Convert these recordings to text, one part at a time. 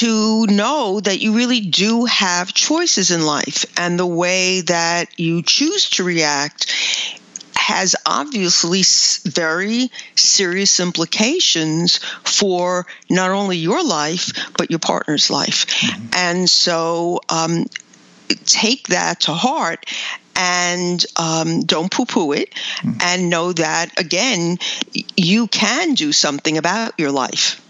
to know that you really do have choices in life, and the way that you choose to react has obviously very serious implications for not only your life, but your partner's life. Mm-hmm. And so take that to heart. And don't poo-poo it, and know that, again, you can do something about your life.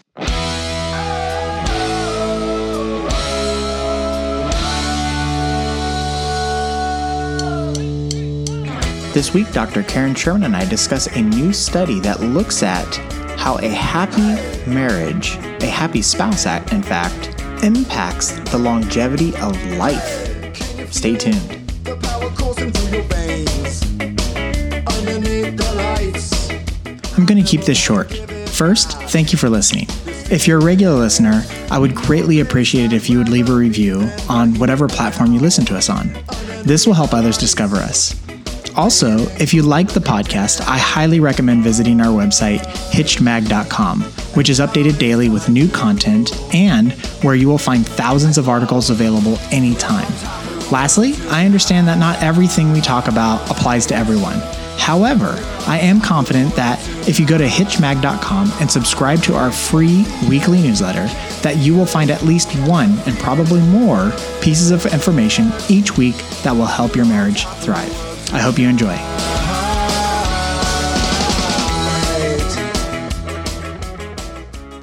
This week, Dr. Karen Sherman and I discuss a new study that looks at how a happy marriage, a happy spouse, in fact, impacts the longevity of life. Stay tuned. The power goes into your veins, underneath the lights. I'm going to keep this short. First, thank you for listening. If you're a regular listener, I would greatly appreciate it if you would leave a review on whatever platform you listen to us on. This will help others discover us. Also, if you like the podcast, I highly recommend visiting our website, HitchedMag.com, which is updated daily with new content and where you will find thousands of articles available anytime. Lastly, I understand that not everything we talk about applies to everyone. However, I am confident that if you go to HitchedMag.com and subscribe to our free weekly newsletter, that you will find at least one and probably more pieces of information each week that will help your marriage thrive. I hope you enjoy.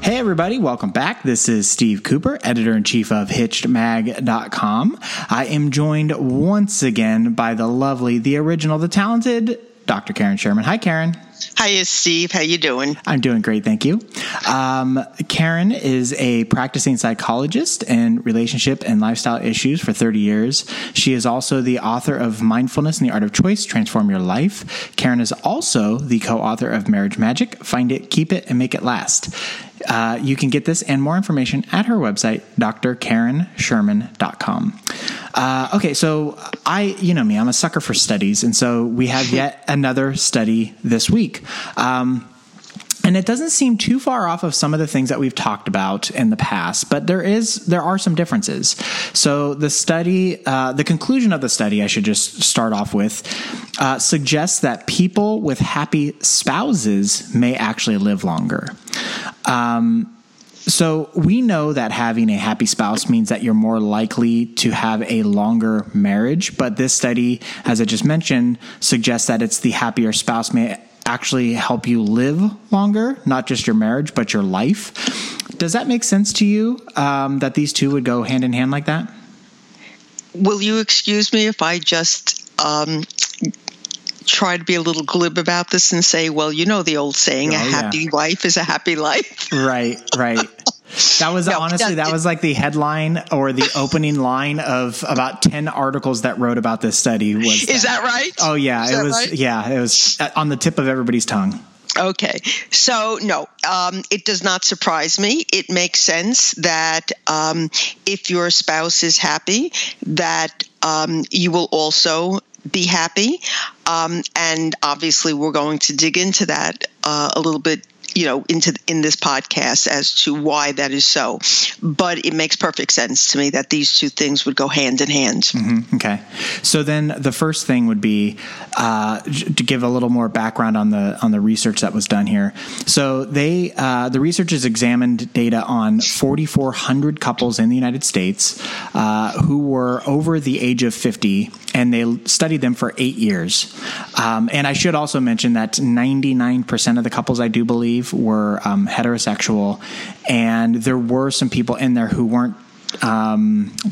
Hey everybody, welcome back. This is Steve Cooper, editor-in-chief of HitchedMag.com. I am joined once again by the lovely, the original, the talented Dr. Karen Sherman. Hi, Karen. Hi, Steve. How you doing? I'm doing great, thank you. Karen is a practicing psychologist in relationship and lifestyle issues for 30 years. She is also the author of Mindfulness and the Art of Choice, Transform Your Life. Karen is also the co-author of Marriage Magic, Find It, Keep It, and Make It Last. You can get this and more information at her website, drkarensherman.com. Okay, so you know me, I'm a sucker for studies. And so we have yet another study this week. And it doesn't seem too far off of some of the things that we've talked about in the past, but there are some differences. So the study, the conclusion of the study, I should just start off with, suggests that people with happy spouses may actually live longer. So we know that having a happy spouse means that you're more likely to have a longer marriage, but this study, as I just mentioned, suggests that it's the happier spouse may actually help you live longer, not just your marriage, but your life. Does that make sense to you, that these two would go hand in hand like that? Will you excuse me if I just try to be a little glib about this and say, well, you know the old saying, a happy wife is a happy life. Right. That was honestly like the headline or the opening line of about 10 articles that wrote about this study. Is that right? Oh yeah, it was on the tip of everybody's tongue. Okay. So no, it does not surprise me. It makes sense that if your spouse is happy, that you will also be happy. And obviously we're going to dig into that a little bit, in this podcast as to why that is so. But it makes perfect sense to me that these two things would go hand in hand. Mm-hmm. Okay. So then the first thing would be to give a little more background on the research that was done here. So they the researchers examined data on 4,400 couples in the United States who were over the age of 50, and they studied them for 8 years. And I should also mention that 99% of the couples, I do believe, were heterosexual, and there were some people in there who weren't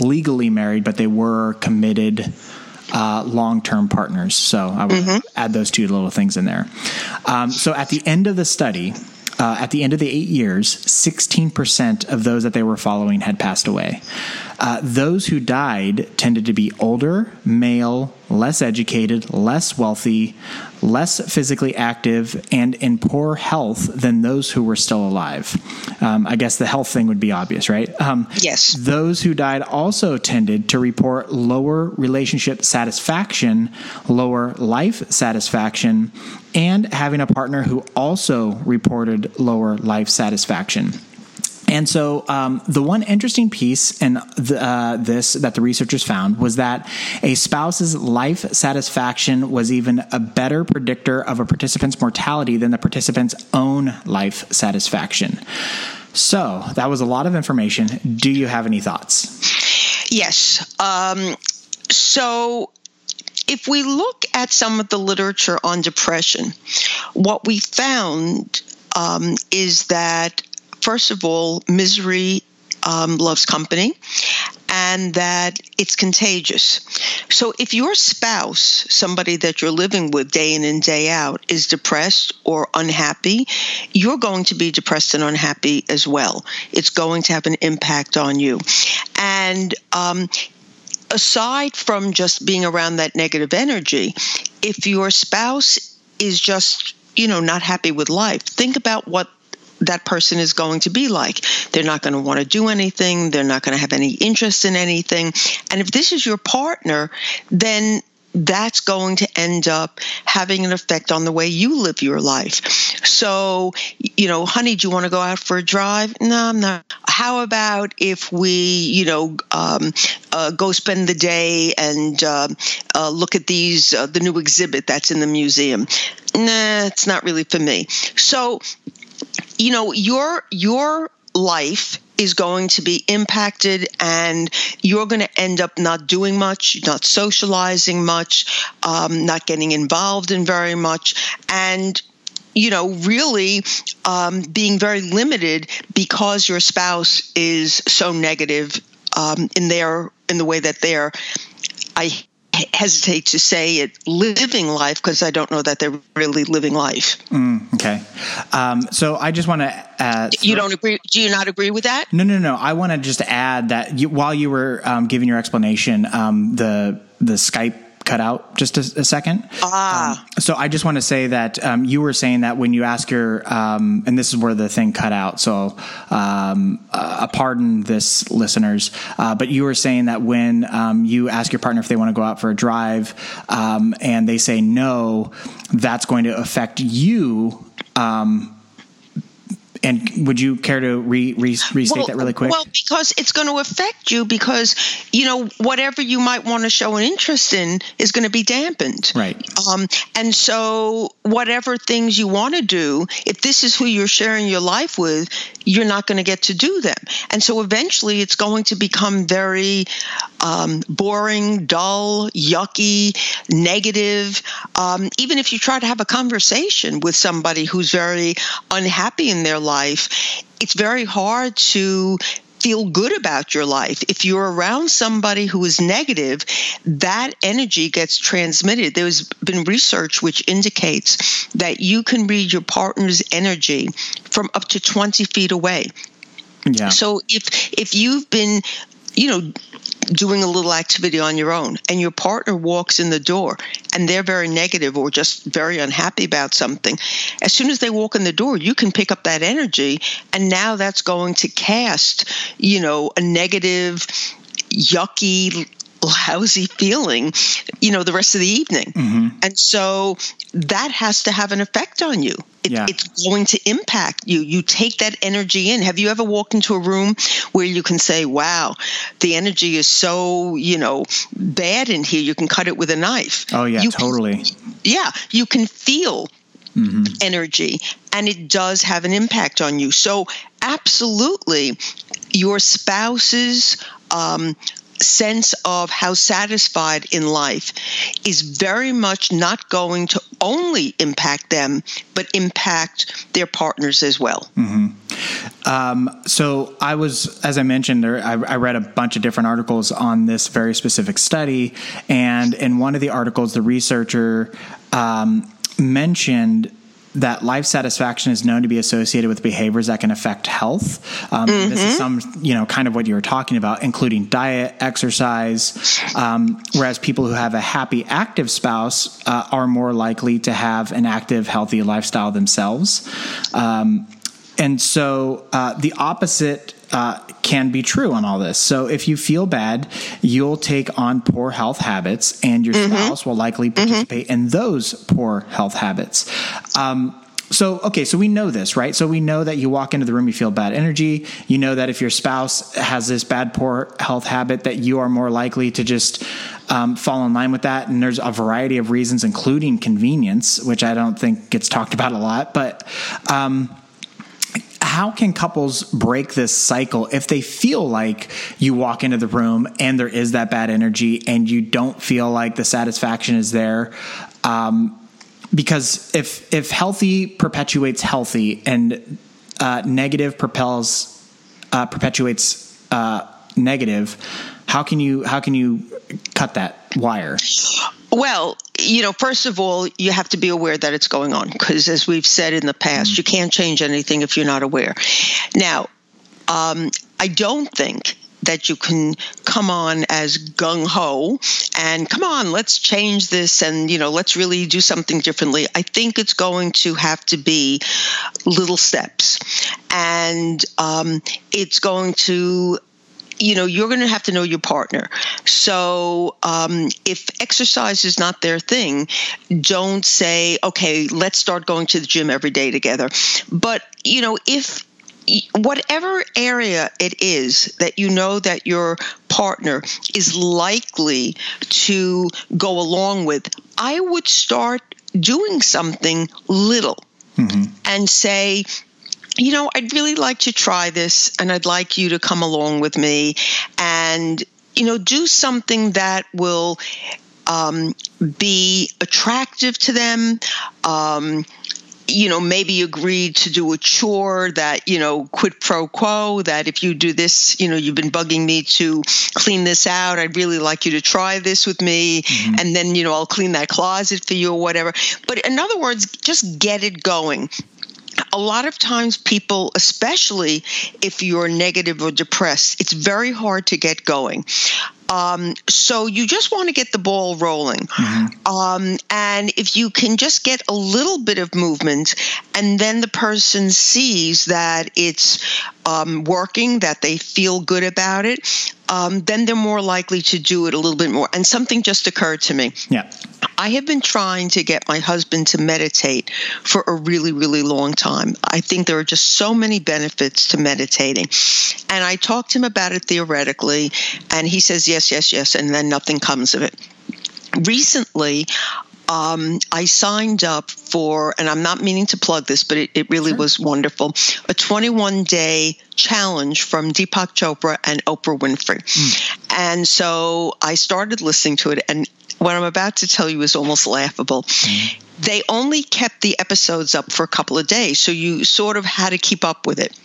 legally married, but they were committed long-term partners. So I would add those two little things in there. So at the end of the study, at the end of the 8 years, 16% of those that they were following had passed away. Those who died tended to be older, male, less educated, less wealthy, less physically active, and in poor health than those who were still alive. I guess the health thing would be obvious, right? Yes. Those who died also tended to report lower relationship satisfaction, lower life satisfaction, and having a partner who also reported lower life satisfaction. And so the one interesting piece in this that the researchers found was that a spouse's life satisfaction was even a better predictor of a participant's mortality than the participant's own life satisfaction. So that was a lot of information. Do you have any thoughts? Yes. So if we look at some of the literature on depression, what we found is that, first of all, misery loves company, and that it's contagious. So if your spouse, somebody that you're living with day in and day out, is depressed or unhappy, you're going to be depressed and unhappy as well. It's going to have an impact on you. And aside from just being around that negative energy, if your spouse is just, not happy with life, think about what that person is going to be like. They're not going to want to do anything. They're not going to have any interest in anything. And if this is your partner, then that's going to end up having an effect on the way you live your life. So, honey, do you want to go out for a drive? No, I'm not. How about if we, go spend the day and look at the new exhibit that's in the museum? Nah, it's not really for me. So, your life is going to be impacted, and you're going to end up not doing much, not socializing much, not getting involved in very much, and really being very limited because your spouse is so negative in the way that they're. I hesitate to say it, living life, because I don't know that they're really living life. Okay. So I just want to... you don't agree? Do you not agree with that? No. I want to just add that while you were giving your explanation, the Skype cut out just a second. So I just want to say that you were saying that when you ask your, and this is where the thing cut out, so pardon this, listeners, but you were saying that when you ask your partner if they want to go out for a drive and they say no, that's going to affect you. And would you care to restate that really quick? Well, because it's going to affect you because, whatever you might want to show an interest in is going to be dampened. Right. And so whatever things you want to do, if this is who you're sharing your life with, you're not going to get to do them. And so eventually it's going to become very boring, dull, yucky, negative. Even if you try to have a conversation with somebody who's very unhappy in their life, it's very hard to feel good about your life. If you're around somebody who is negative, that energy gets transmitted. There's been research which indicates that you can read your partner's energy from up to 20 feet away. Yeah. So if you've been, doing a little activity on your own and your partner walks in the door and they're very negative or just very unhappy about something, as soon as they walk in the door, you can pick up that energy. And now that's going to cast, a negative, yucky, lousy feeling, the rest of the evening. Mm-hmm. And so that has to have an effect on you. It's going to impact you. You take that energy in. Have you ever walked into a room where you can say, wow, the energy is so, bad in here, you can cut it with a knife? Oh, yeah, totally. You can feel energy, and it does have an impact on you. So absolutely, your spouse's sense of how satisfied in life is very much not going to only impact them, but impact their partners as well. Mm-hmm. So I was, as I mentioned, I read a bunch of different articles on this very specific study. And in one of the articles, the researcher mentioned that life satisfaction is known to be associated with behaviors that can affect health. This is some, kind of what you were talking about, including diet, exercise, whereas people who have a happy, active spouse are more likely to have an active, healthy lifestyle themselves. And so the opposite can be true on all this. So if you feel bad, you'll take on poor health habits, and your spouse will likely participate in those poor health habits. So we know this, right? So we know that you walk into the room, you feel bad energy. You know that if your spouse has this bad, poor health habit, that you are more likely to just fall in line with that. And there's a variety of reasons, including convenience, which I don't think gets talked about a lot. But how can couples break this cycle if they feel like you walk into the room and there is that bad energy and you don't feel like the satisfaction is there? Because if healthy perpetuates healthy and negative perpetuates negative, how can you cut that wire? Well, first of all, you have to be aware that it's going on, because as we've said in the past, you can't change anything if you're not aware. Now, I don't think that you can come on as gung-ho and come on, let's change this and, let's really do something differently. I think it's going to have to be little steps. And it's going to, you're going to have to know your partner. So if exercise is not their thing, don't say, okay, let's start going to the gym every day together. But, if whatever area it is that you know that your partner is likely to go along with, I would start doing something little and say, I'd really like to try this and I'd like you to come along with me and, do something that will be attractive to them. Maybe agree to do a chore that, quid pro quo, that if you do this, you've been bugging me to clean this out. I'd really like you to try this with me. Mm-hmm. And then, I'll clean that closet for you or whatever. But in other words, just get it going. A lot of times people, especially if you're negative or depressed, it's very hard to get going. So you just want to get the ball rolling. Mm-hmm. And if you can just get a little bit of movement, and then the person sees that it's working, that they feel good about it, then they're more likely to do it a little bit more. And something just occurred to me. Yeah. I have been trying to get my husband to meditate for a really, really long time. I think there are just so many benefits to meditating. And I talked to him about it theoretically, and he says, yes, and then nothing comes of it. Recently, I signed up for, and I'm not meaning to plug this, but it really was wonderful, a 21-day challenge from Deepak Chopra and Oprah Winfrey. And so I started listening to it, and what I'm about to tell you is almost laughable. They only kept the episodes up for a couple of days, so you sort of had to keep up with it.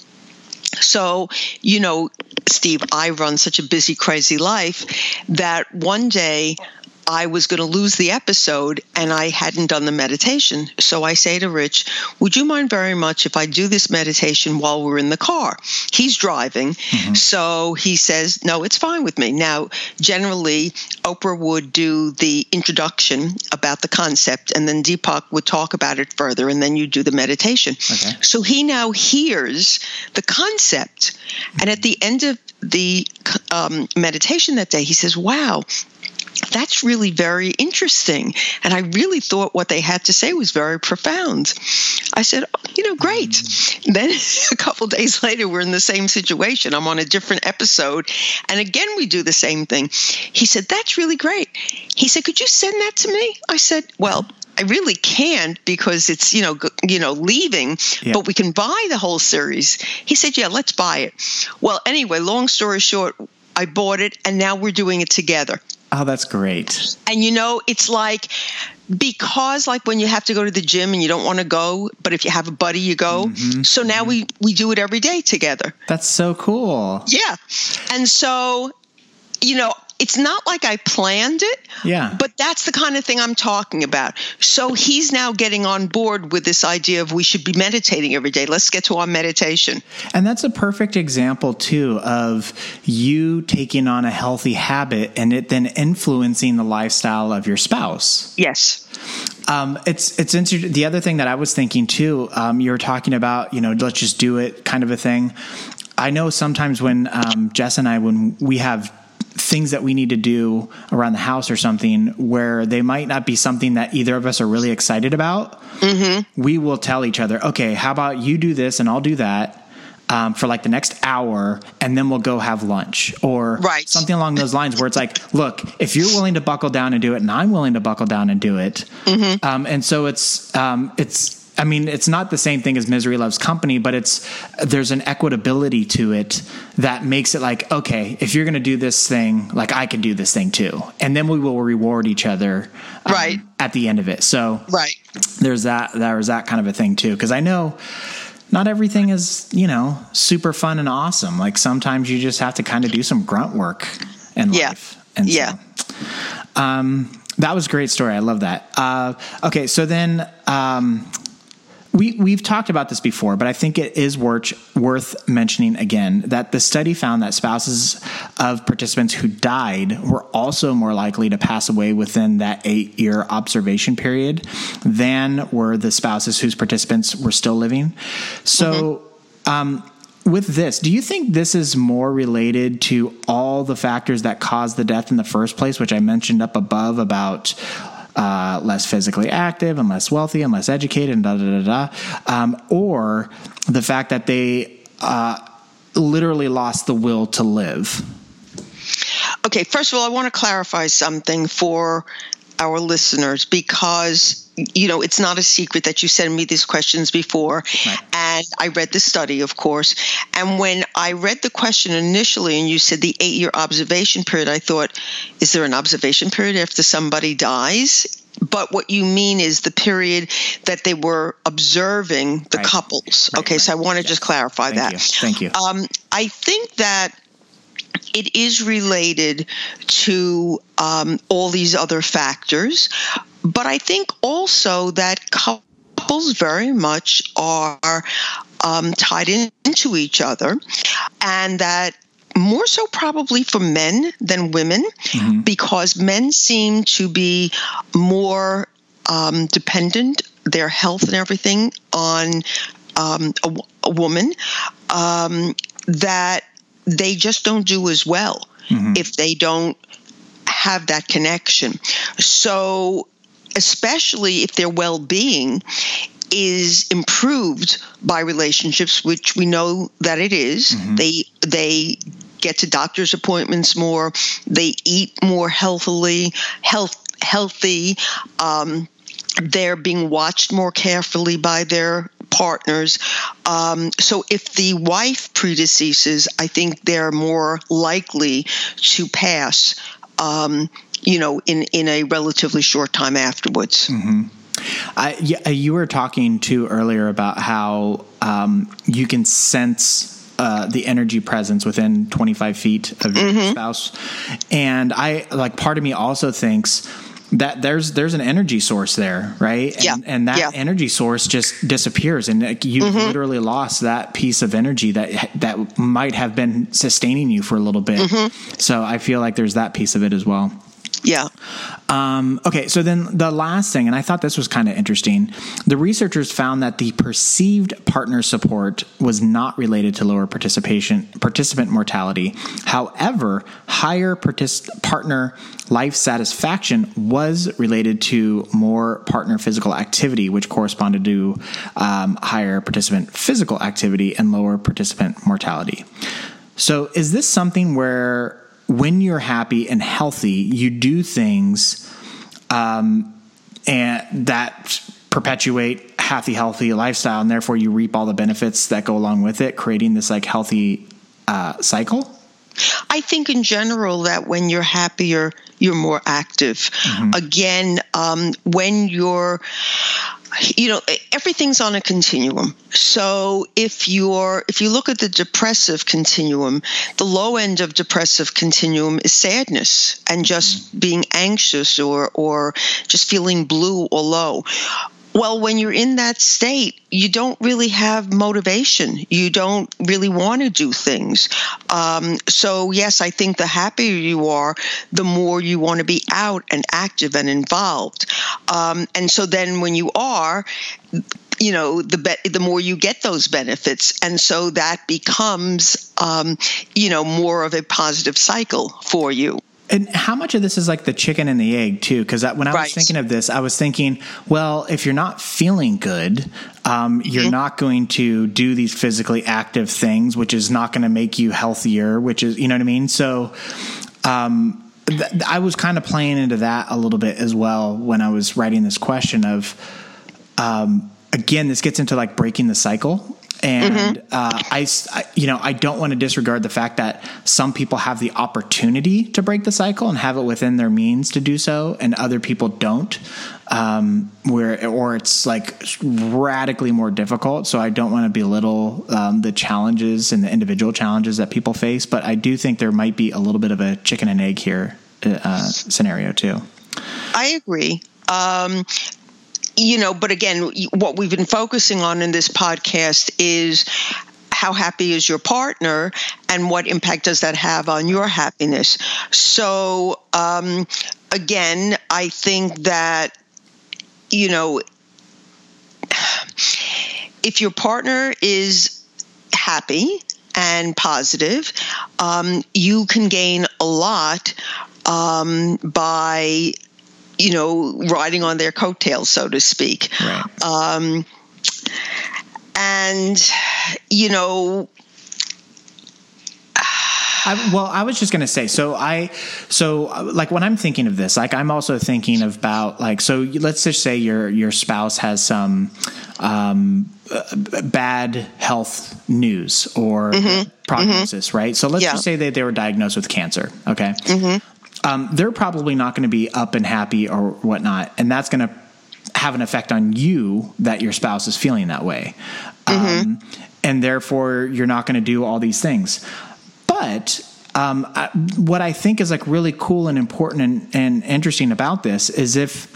So, Steve, I run such a busy, crazy life that one day I was going to lose the episode and I hadn't done the meditation. So I say to Rich, would you mind very much if I do this meditation while we're in the car? He's driving. Mm-hmm. So he says, no, it's fine with me. Now, generally, Oprah would do the introduction about the concept and then Deepak would talk about it further and then you do the meditation. Okay. So he now hears the concept. Mm-hmm. And at the end of the meditation that day, he says, wow, that's really very interesting. And I really thought what they had to say was very profound. I said, great. Mm-hmm. Then a couple of days later, we're in the same situation. I'm on a different episode. And again, we do the same thing. He said, that's really great. He said, could you send that to me? I said, well, I really can't because it's, leaving, yeah, but we can buy the whole series. He said, yeah, let's buy it. Well, anyway, long story short, I bought it and now we're doing it together. Oh, that's great. And, it's like, because like when you have to go to the gym and you don't want to go, but if you have a buddy, you go. Mm-hmm. So now we do it every day together. That's so cool. Yeah. And so, it's not like I planned it, yeah, but that's the kind of thing I'm talking about. So he's now getting on board with this idea of we should be meditating every day. Let's get to our meditation. And that's a perfect example, too, of you taking on a healthy habit and it then influencing the lifestyle of your spouse. Yes. It's interesting. The other thing that I was thinking, too, you were talking about, let's just do it kind of a thing. I know sometimes when Jess and I, when we have things that we need to do around the house or something where they might not be something that either of us are really excited about, mm-hmm. we will tell each other, okay, how about you do this and I'll do that for like the next hour, and then we'll go have lunch or right. something along those lines where it's like, look, if you're willing to buckle down and do it and I'm willing to buckle down and do it. Mm-hmm. And so it's, I mean, it's not the same thing as Misery Loves Company, but it's, there's an equitability to it that makes it like, okay, if you're going to do this thing, like I can do this thing too. And then we will reward each other right. at the end of it. So right. there's that kind of a thing too. 'Cause I know not everything is, you know, super fun and awesome. Like sometimes you just have to kind of do some grunt work in yeah. life. And yeah. So, that was a great story. I love that. Okay. So then, We've talked about this before, but I think it is worth mentioning again that the study found that spouses of participants who died were also more likely to pass away within that 8-year observation period than were the spouses whose participants were still living. So mm-hmm. With this, do you think this is more related to all the factors that caused the death in the first place, which I mentioned up above about less physically active and less wealthy and less educated and or the fact that they literally lost the will to live? Okay, first of all, I want to clarify something for our listeners because, you know, it's not a secret that you sent me these questions before. Right. And I read the study, of course. And when I read the question initially and you said the 8-year observation period, I thought, is there an observation period after somebody dies? But what you mean is the period that they were observing the right. couples. Right, okay, right. So I want to yeah. just clarify Thank you. I think that it is related to all these other factors. But I think also that couples very much are tied into each other, and that more so probably for men than women, mm-hmm. because men seem to be more dependent, their health and everything, on a woman, that they just don't do as well mm-hmm. if they don't have that connection. So especially if their well-being is improved by relationships, which we know that it is. Mm-hmm. They get to doctor's appointments more. They eat more healthy. They're being watched more carefully by their partners. So if the wife predeceases, I think they're more likely to pass in a relatively short time afterwards. Mm-hmm. You were talking to earlier about how you can sense the energy presence within 25 feet of your mm-hmm. spouse. And I part of me also thinks that there's an energy source there, right? And, yeah. and that yeah. energy source just disappears, and you mm-hmm. literally lost that piece of energy that might have been sustaining you for a little bit. Mm-hmm. So I feel like there's that piece of it as well. Yeah. Okay. So then the last thing, and I thought this was kind of interesting, the researchers found that the perceived partner support was not related to lower participant mortality. However, higher partner life satisfaction was related to more partner physical activity, which corresponded to higher participant physical activity and lower participant mortality. So is this something where when you're happy and healthy, you do things and that perpetuate happy, healthy lifestyle, and therefore you reap all the benefits that go along with it, creating this healthy cycle? I think in general that when you're happier, you're more active. Mm-hmm. Again, when you're everything's on a continuum. So if you look at the depressive continuum, the low end of depressive continuum is sadness and just being anxious or just feeling blue or low. Well, when you're in that state, you don't really have motivation. You don't really want to do things. So, yes, I think the happier you are, the more you want to be out and active and involved. And so then when you are you know, the more you get those benefits. And so that becomes, you know, more of a positive cycle for you. And how much of this is like the chicken and the egg too? Because when I was thinking of this, I was thinking, well, if you're not feeling good, you're not going to do these physically active things, which is not going to make you healthier, which is, you know what I mean? So, I was kind of playing into that a little bit as well when I was writing this question of, again, this gets into like breaking the cycle. And, I don't want to disregard the fact that some people have the opportunity to break the cycle and have it within their means to do so. And other people don't, or it's like radically more difficult. So I don't want to belittle, the challenges and the individual challenges that people face, but I do think there might be a little bit of a chicken and egg here, scenario too. I agree. You know, but again, what we've been focusing on in this podcast is how happy is your partner and what impact does that have on your happiness. So, again, I think that, you know, if your partner is happy and positive, you can gain a lot by, you know, riding on their coattails, so to speak. Right. And, you know, I was just going to say, so like when I'm thinking of this, like I'm also thinking about like, so let's just say your spouse has some, bad health news or prognosis, right? So let's just say that they were diagnosed with cancer. Okay. They're probably not going to be up and happy or whatnot. And that's going to have an effect on you that your spouse is feeling that way. And therefore you're not going to do all these things. But, what I think is like really cool and important and interesting about this is if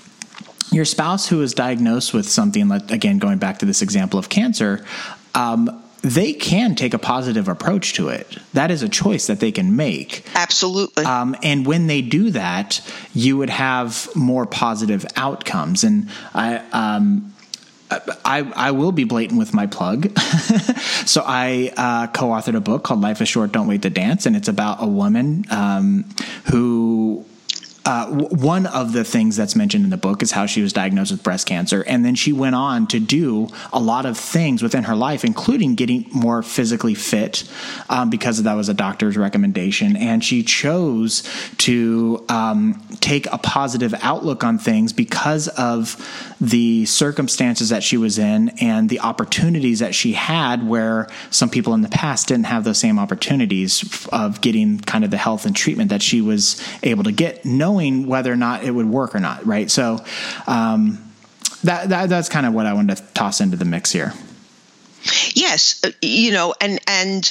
your spouse who is diagnosed with something, like, again, going back to this example of cancer, they can take a positive approach to it. That is a choice that they can make. Absolutely. And when they do that, you would have more positive outcomes. And I will be blatant with my plug. So I co-authored a book called Life is Short, Don't Wait to Dance. And it's about a woman who... one of the things that's mentioned in the book is how she was diagnosed with breast cancer. And then she went on to do a lot of things within her life, including getting more physically fit, because that was a doctor's recommendation. And she chose to, take a positive outlook on things because of the circumstances that she was in and the opportunities that she had, where some people in the past didn't have those same opportunities of getting kind of the health and treatment that she was able to get, knowing whether or not it would work or not. Right. So, that's kind of what I wanted to toss into the mix here. Yes. You know, and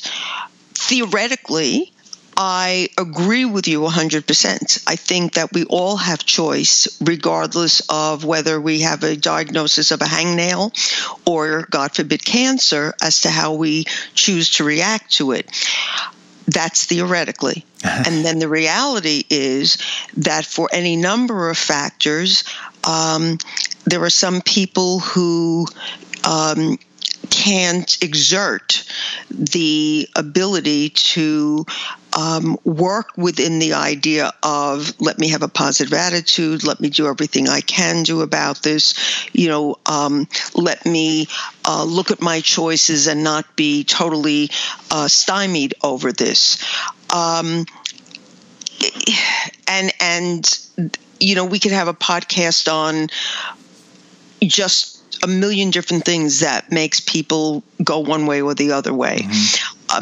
theoretically, I agree with you 100%. I think that we all have choice, regardless of whether we have a diagnosis of a hangnail or, God forbid, cancer, as to how we choose to react to it. That's theoretically. And then the reality is that for any number of factors, there are some people who can't exert the ability to work within the idea of, let me have a positive attitude, let me do everything I can do about this, you know, let me look at my choices and not be totally stymied over this. And, you know, we could have a podcast on just a million different things that makes people go one way or the other way.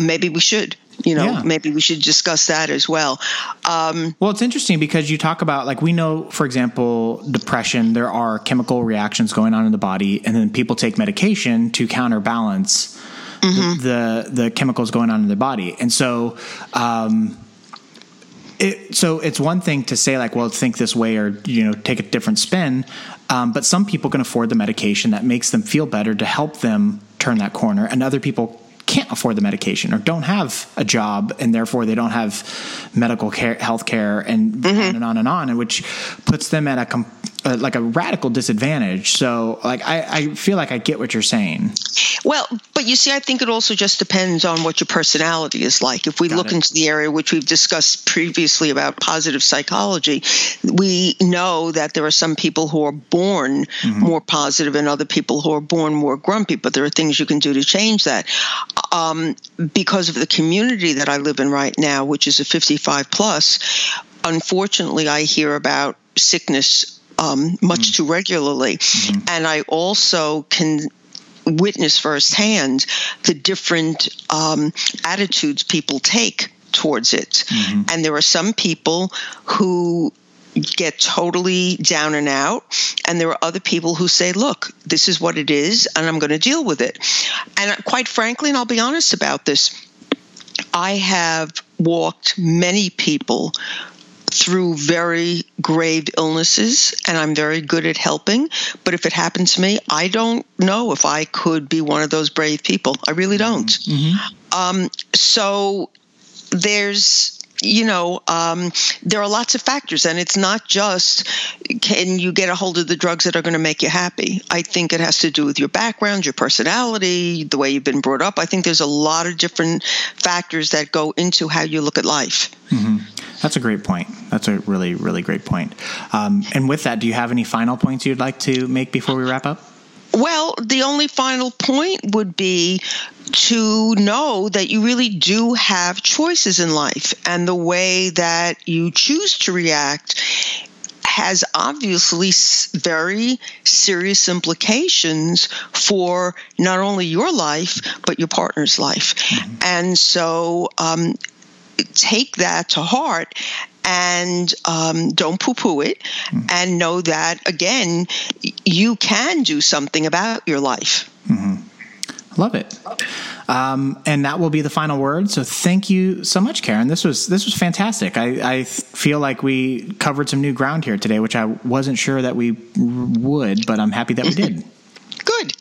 Maybe we should, you know, maybe we should discuss that as well. Well, it's interesting because you talk about, like, we know, for example, depression, there are chemical reactions going on in the body, and then people take medication to counterbalance the chemicals going on in the body. And so, so it's one thing to say, like, well, think this way or, you know, take a different spin. But some people can afford the medication that makes them feel better to help them turn that corner. And other people can't afford the medication or don't have a job, and therefore they don't have medical care, health care, and on and on, which puts them at a like a radical disadvantage. So like, I feel like I get what you're saying. Well, but you see, I think it also just depends on what your personality is like. If we look into the area, which we've discussed previously about positive psychology, we know that there are some people who are born more positive and other people who are born more grumpy, but there are things you can do to change that. Because of the community that I live in right now, which is a 55 plus, unfortunately, I hear about sickness much too regularly. And I also can witness firsthand the different attitudes people take towards it. And there are some people who get totally down and out, and there are other people who say, look, this is what it is, and I'm going to deal with it. And quite frankly, and I'll be honest about this, I have walked many people through very grave illnesses, and I'm very good at helping. But if it happened to me, I don't know if I could be one of those brave people. I really don't. So there's, you know, there are lots of factors, and it's not just can you get a hold of the drugs that are going to make you happy. I think it has to do with your background, your personality, the way you've been brought up. I think there's a lot of different factors that go into how you look at life. That's a great point. That's a really, really great point. And with that, do you have any final points you'd like to make before we wrap up? Well, the only final point would be to know that you really do have choices in life, and the way that you choose to react has obviously very serious implications for not only your life, but your partner's life. And so take that to heart. And don't poo-poo it, and know that, again, you can do something about your life. Love it. And that will be the final word. So thank you so much, Karen. This was fantastic. I feel like we covered some new ground here today, which I wasn't sure that we would, but I'm happy that we did. Good.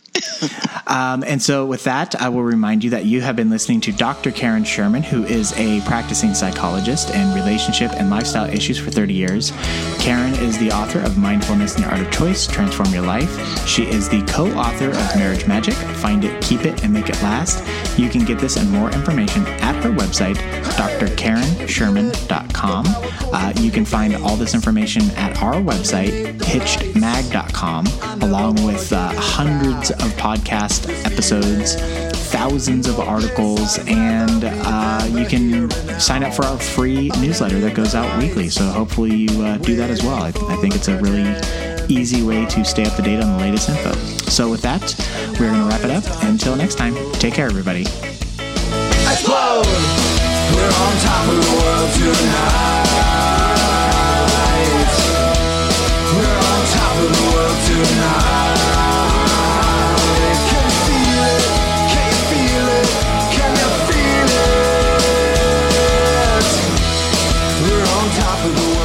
And so with that, I will remind you that you have been listening to Dr. Karen Sherman, who is a practicing psychologist in relationship and lifestyle issues for 30 years. Karen is the author of Mindfulness and the Art of Choice, Transform Your Life. She is the co-author of Marriage Magic, Find It, Keep It, and Make It Last. You can get this and more information at her website, drkarensherman.com. You can find all this information at our website, HitchedMag.com, along with hundreds of podcast episodes, thousands of articles, and you can sign up for our free newsletter that goes out weekly. So hopefully you do that as well. I think it's a really easy way to stay up to date on the latest info. So with that, we're going to wrap it up. Until next time, take care, everybody. Explode! We're on top of the world tonight. We're on top of the world tonight. Top of the world.